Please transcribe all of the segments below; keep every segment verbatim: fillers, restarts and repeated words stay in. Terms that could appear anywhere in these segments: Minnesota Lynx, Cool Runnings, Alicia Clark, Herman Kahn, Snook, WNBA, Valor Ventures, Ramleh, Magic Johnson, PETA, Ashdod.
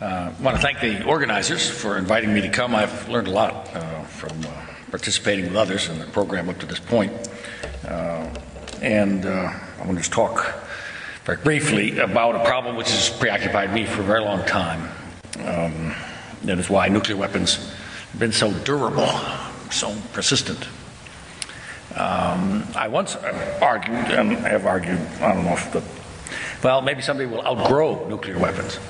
Uh, I want to thank the organizers for inviting me to come. I've learned a lot uh, from uh, participating with others in the program up to this point. Uh, and uh, I want to talk very briefly about a problem which has preoccupied me for a very long time. Um, that is why nuclear weapons have been so durable, so persistent. Um, I once argued, and have argued, I don't know if the, well, maybe somebody will outgrow nuclear weapons.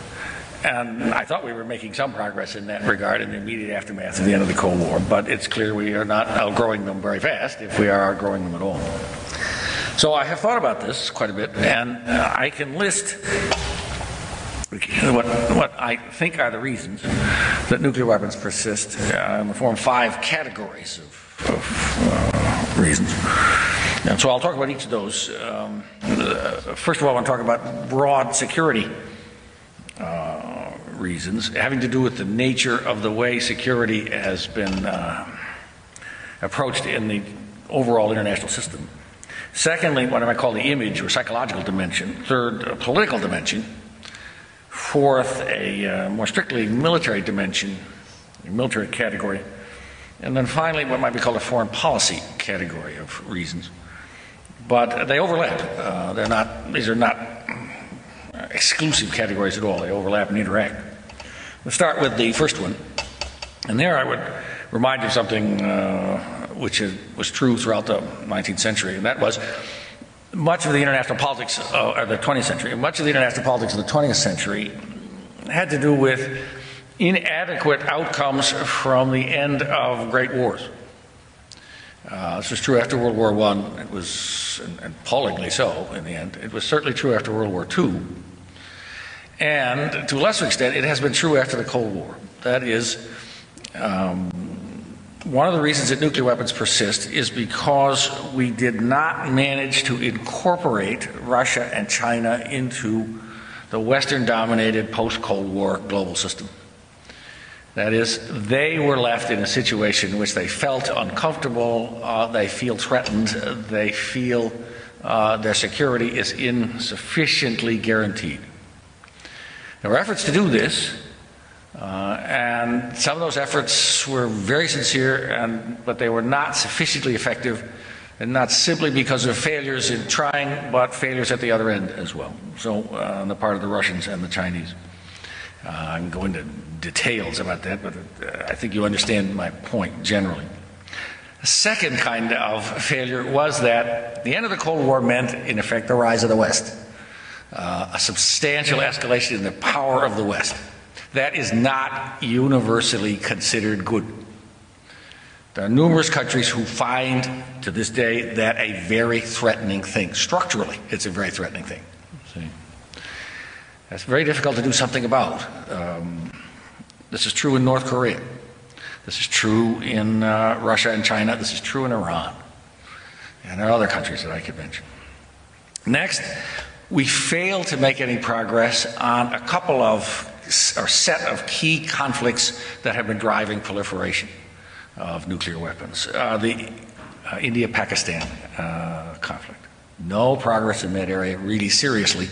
And I thought we were making some progress in that regard in the immediate aftermath of the end of the Cold War, but it's clear we are not outgrowing them very fast, if we are outgrowing them at all. So I have thought about this quite a bit, and I can list what, what I think are the reasons that nuclear weapons persist uh, in the form of five categories of, of uh, reasons. And so I'll talk about each of those. Um, uh, first of all, I want to talk about broad security uh, reasons, having to do with the nature of the way security has been uh, approached in the overall international system. Secondly, what I might call the image or psychological dimension. Third, a political dimension. Fourth, a uh, more strictly military dimension, a military category. And then finally, what might be called a foreign policy category of reasons. But they overlap. Uh, they're not, these are not exclusive categories at all. They overlap and interact. Let's start with the first one. And there I would remind you of something uh, which is, was true throughout the nineteenth century, and that was much of the international politics uh, of the twentieth century, and much of the international politics of the twentieth century had to do with inadequate outcomes from the end of great wars. Uh, this was true after World War One. It was, and, and appallingly so in the end, it was certainly true after World War Two. And to a lesser extent, it has been true after the Cold War. That is, um, one of the reasons that nuclear weapons persist is because we did not manage to incorporate Russia and China into the Western-dominated post-Cold War global system. That is, they were left in a situation in which they felt uncomfortable, uh, they feel threatened, they feel uh, their security is insufficiently guaranteed. There were efforts to do this, uh, and some of those efforts were very sincere, and, but they were not sufficiently effective, and not simply because of failures in trying, but failures at the other end as well. So uh, on the part of the Russians and the Chinese. Uh, I can go into details about that, but uh, I think you understand my point generally. The second kind of failure was that the end of the Cold War meant, in effect, the rise of the West, uh, a substantial escalation in the power of the West. That is not universally considered good. There are numerous countries who find, to this day, that a very threatening thing. Structurally, it's a very threatening thing. See. That's very difficult to do something about. Um, this is true in North Korea. This is true in uh, Russia and China. This is true in Iran. And there are other countries that I could mention. Next, we failed to make any progress on a couple of, or set of key conflicts that have been driving proliferation of nuclear weapons. Uh, the uh, India-Pakistan uh, conflict. No progress in that area, really seriously.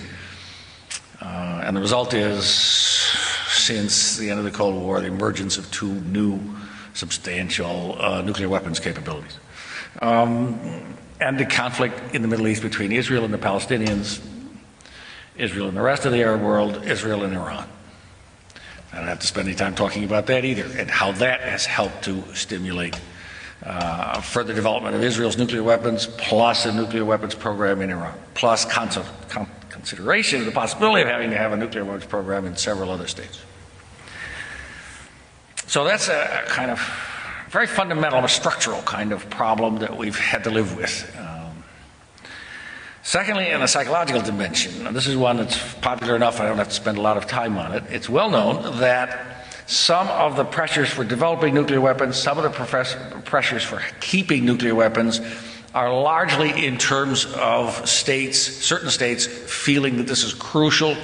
Uh, and the result is, since the end of the Cold War, the emergence of two new substantial uh, nuclear weapons capabilities. Um, and the conflict in the Middle East between Israel and the Palestinians, Israel and the rest of the Arab world, Israel and Iran. I don't have to spend any time talking about that either, and how that has helped to stimulate uh, further development of Israel's nuclear weapons, plus a nuclear weapons program in Iran, plus concept, con consideration of the possibility of having to have a nuclear weapons program in several other states. So that's a, a kind of very fundamental, a structural kind of problem that we've had to live with. Um, secondly, in the psychological dimension, and this is one that's popular enough I don't have to spend a lot of time on it, it's well known that some of the pressures for developing nuclear weapons, some of the pressures for keeping nuclear weapons, are largely in terms of states, certain states, feeling that this is crucial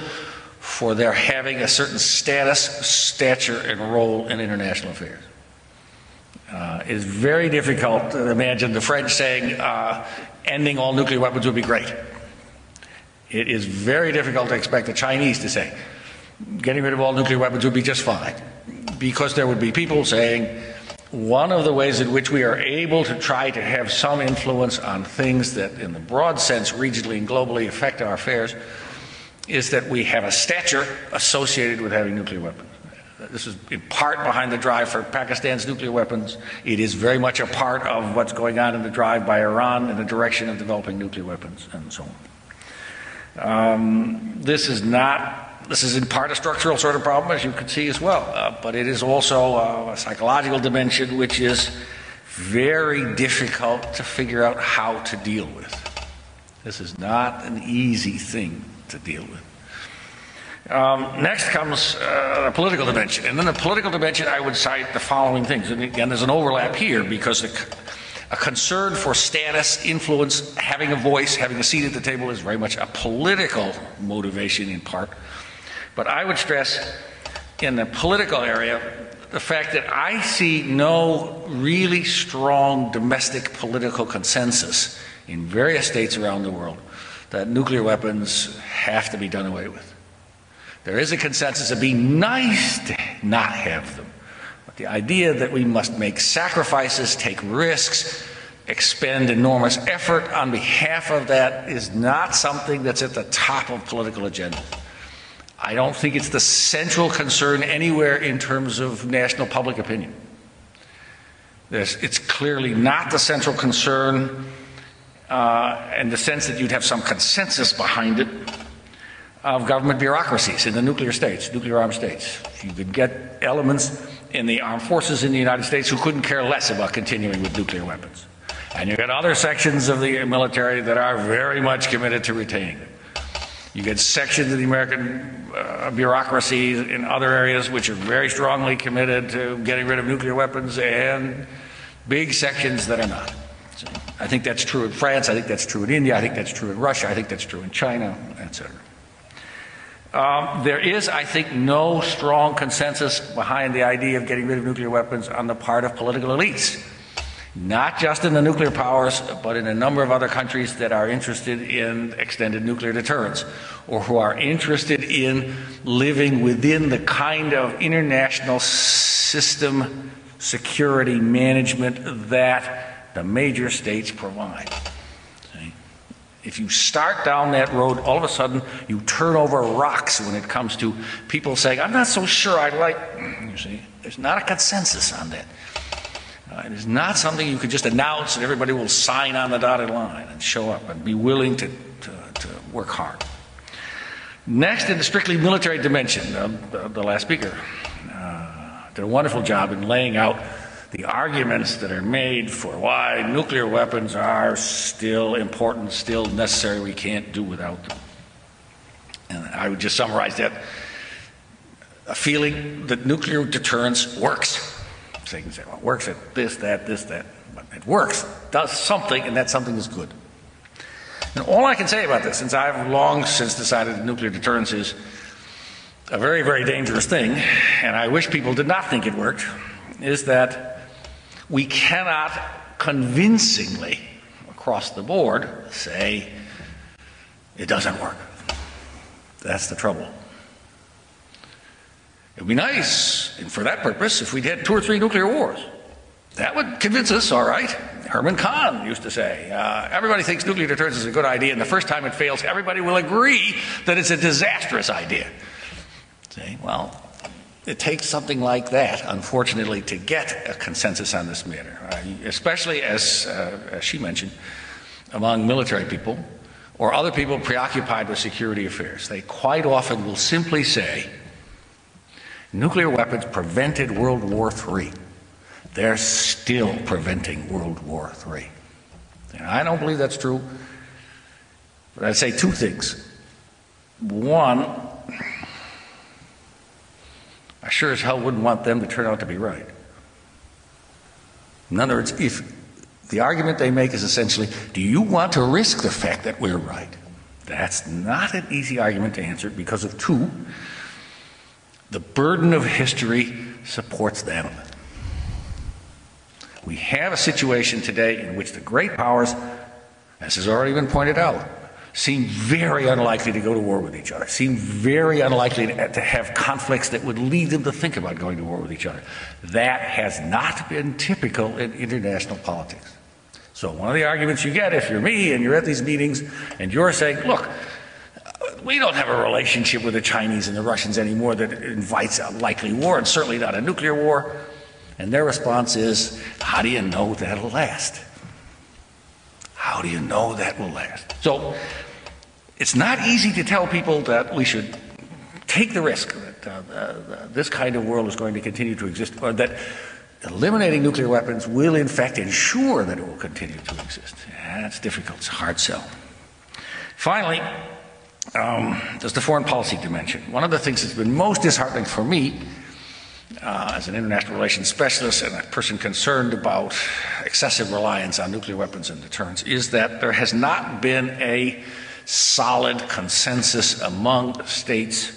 for their having a certain status, stature, and role in international affairs. Uh, it's very difficult to imagine the French saying, uh, ending all nuclear weapons would be great. It is very difficult to expect the Chinese to say, getting rid of all nuclear weapons would be just fine, because there would be people saying, one of the ways in which we are able to try to have some influence on things that, in the broad sense, regionally and globally affect our affairs, is that we have a stature associated with having nuclear weapons. This is in part behind the drive for Pakistan's nuclear weapons. It is very much a part of what's going on in the drive by Iran in the direction of developing nuclear weapons, and so on. Um, this is not... This is in part a structural sort of problem, as you can see as well, uh, but it is also uh, a psychological dimension which is very difficult to figure out how to deal with. This is not an easy thing to deal with. Um, next comes uh, the political dimension, and in the political dimension I would cite the following things, and again there's an overlap here because the, a concern for status, influence, having a voice, having a seat at the table is very much a political motivation in part. But I would stress, in the political area, the fact that I see no really strong domestic political consensus in various states around the world that nuclear weapons have to be done away with. There is a consensus it'd be nice to not have them, but the idea that we must make sacrifices, take risks, expend enormous effort on behalf of that is not something that's at the top of political agenda. I don't think it's the central concern anywhere in terms of national public opinion. There's, it's clearly not the central concern uh, in the sense that you'd have some consensus behind it of government bureaucracies in the nuclear states, nuclear armed states. You could get elements in the armed forces in the United States who couldn't care less about continuing with nuclear weapons. And you get other sections of the military that are very much committed to retaining them. You get sections of the American uh, bureaucracy in other areas which are very strongly committed to getting rid of nuclear weapons, and big sections that are not. So I think that's true in France, I think that's true in India, I think that's true in Russia, I think that's true in China, et cetera. Um, there is, I think, no strong consensus behind the idea of getting rid of nuclear weapons on the part of political elites. Not just in the nuclear powers, but in a number of other countries that are interested in extended nuclear deterrence, or who are interested in living within the kind of international system security management that the major states provide. If you start down that road, all of a sudden you turn over rocks when it comes to people saying, I'm not so sure I like, you see, there's not a consensus on that. Uh, it is not something you could just announce and everybody will sign on the dotted line and show up and be willing to, to, to work hard. Next, in the strictly military dimension, uh, the, the last speaker uh, did a wonderful job in laying out the arguments that are made for why nuclear weapons are still important, still necessary, we can't do without them. And I would just summarize that, a feeling that nuclear deterrence works. So you can say, well, it works at this, that, this, that. But it works, does something, and that something is good. And all I can say about this, since I've long since decided that nuclear deterrence is a very, very dangerous thing, and I wish people did not think it worked, is that we cannot convincingly, across the board, say it doesn't work. That's the trouble. It would be nice, and for that purpose, if we'd had two or three nuclear wars. That would convince us, all right. Herman Kahn used to say, uh, everybody thinks nuclear deterrence is a good idea, and the first time it fails, everybody will agree that it's a disastrous idea. See, well, it takes something like that, unfortunately, to get a consensus on this matter, uh, especially, as, uh, as she mentioned, among military people or other people preoccupied with security affairs. They quite often will simply say, nuclear weapons prevented World War Three. They're still preventing World War Three. And I don't believe that's true, but I'd say two things. One, I sure as hell wouldn't want them to turn out to be right. In other words, if the argument they make is essentially, do you want to risk the fact that we're right? That's not an easy argument to answer because of two. The burden of history supports them. We have a situation today in which the great powers, as has already been pointed out, seem very unlikely to go to war with each other, seem very unlikely to, to have conflicts that would lead them to think about going to war with each other. That has not been typical in international politics. So one of the arguments you get if you're me and you're at these meetings and you're saying, look, we don't have a relationship with the Chinese and the Russians anymore that invites a likely war, and certainly not a nuclear war. And their response is, how do you know that'll last? How do you know that will last? So it's not easy to tell people that we should take the risk that uh, uh, this kind of world is going to continue to exist, or that eliminating nuclear weapons will in fact ensure that it will continue to exist. Yeah, it's difficult, it's a hard sell. Finally, um, there's the foreign policy dimension. One of the things that's been most disheartening for me Uh, as an international relations specialist and a person concerned about excessive reliance on nuclear weapons and deterrence, is that there has not been a solid consensus among states,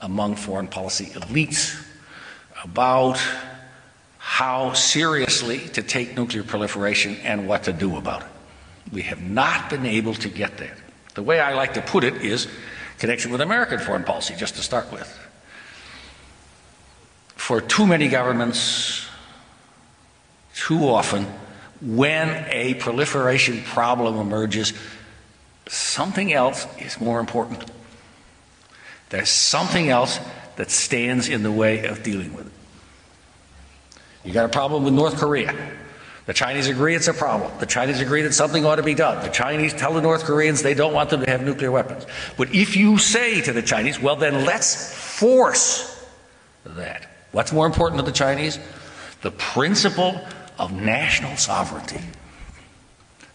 among foreign policy elites, about how seriously to take nuclear proliferation and what to do about it. We have not been able to get there. The way I like to put it is connection with American foreign policy, just to start with. For too many governments, too often, when a proliferation problem emerges, something else is more important. There's something else that stands in the way of dealing with it. You got a problem with North Korea. The Chinese agree it's a problem. The Chinese agree that something ought to be done. The Chinese tell the North Koreans they don't want them to have nuclear weapons. But if you say to the Chinese, well, then let's force that. What's more important to the Chinese? The principle of national sovereignty.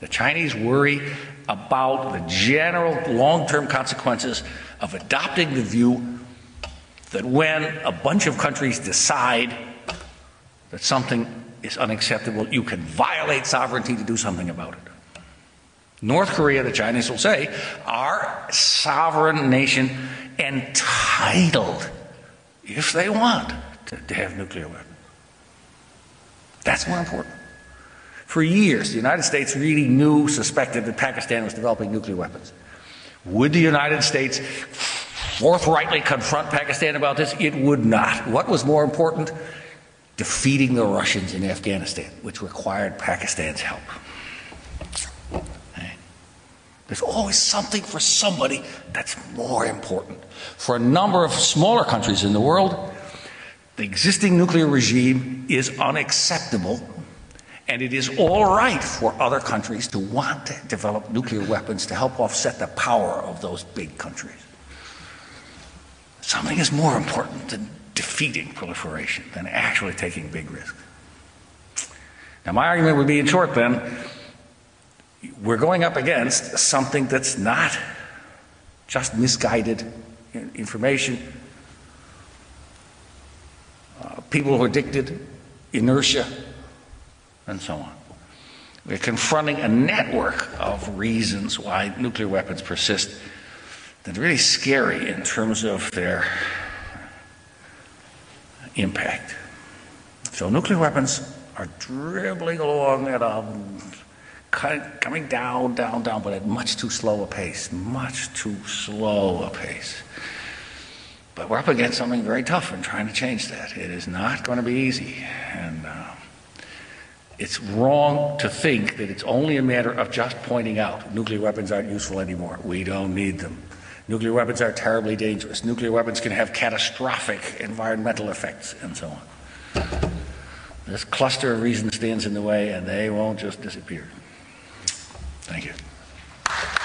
The Chinese worry about the general long-term consequences of adopting the view that when a bunch of countries decide that something is unacceptable, you can violate sovereignty to do something about it. North Korea, the Chinese will say, our sovereign nation entitled, if they want, To, to have nuclear weapons. That's more important. For years, the United States really knew, suspected that Pakistan was developing nuclear weapons. Would the United States forthrightly confront Pakistan about this? It would not. What was more important? Defeating the Russians in Afghanistan, which required Pakistan's help. There's always something for somebody that's more important. For a number of smaller countries in the world, the existing nuclear regime is unacceptable, and it is all right for other countries to want to develop nuclear weapons to help offset the power of those big countries. Something is more important than defeating proliferation, than actually taking big risks. Now, my argument would be, in short, then, we're going up against something that's not just misguided information, Uh, people who are addicted, inertia, and so on. We're confronting a network of reasons why nuclear weapons persist that are really scary in terms of their impact. So nuclear weapons are dribbling along at a coming down, down, down, but at much too slow a pace, much too slow a pace. But we're up against something very tough in trying to change that. It is not going to be easy. And uh, it's wrong to think that it's only a matter of just pointing out nuclear weapons aren't useful anymore. We don't need them. Nuclear weapons are terribly dangerous. Nuclear weapons can have catastrophic environmental effects and so on. This cluster of reasons stands in the way, and they won't just disappear. Thank you.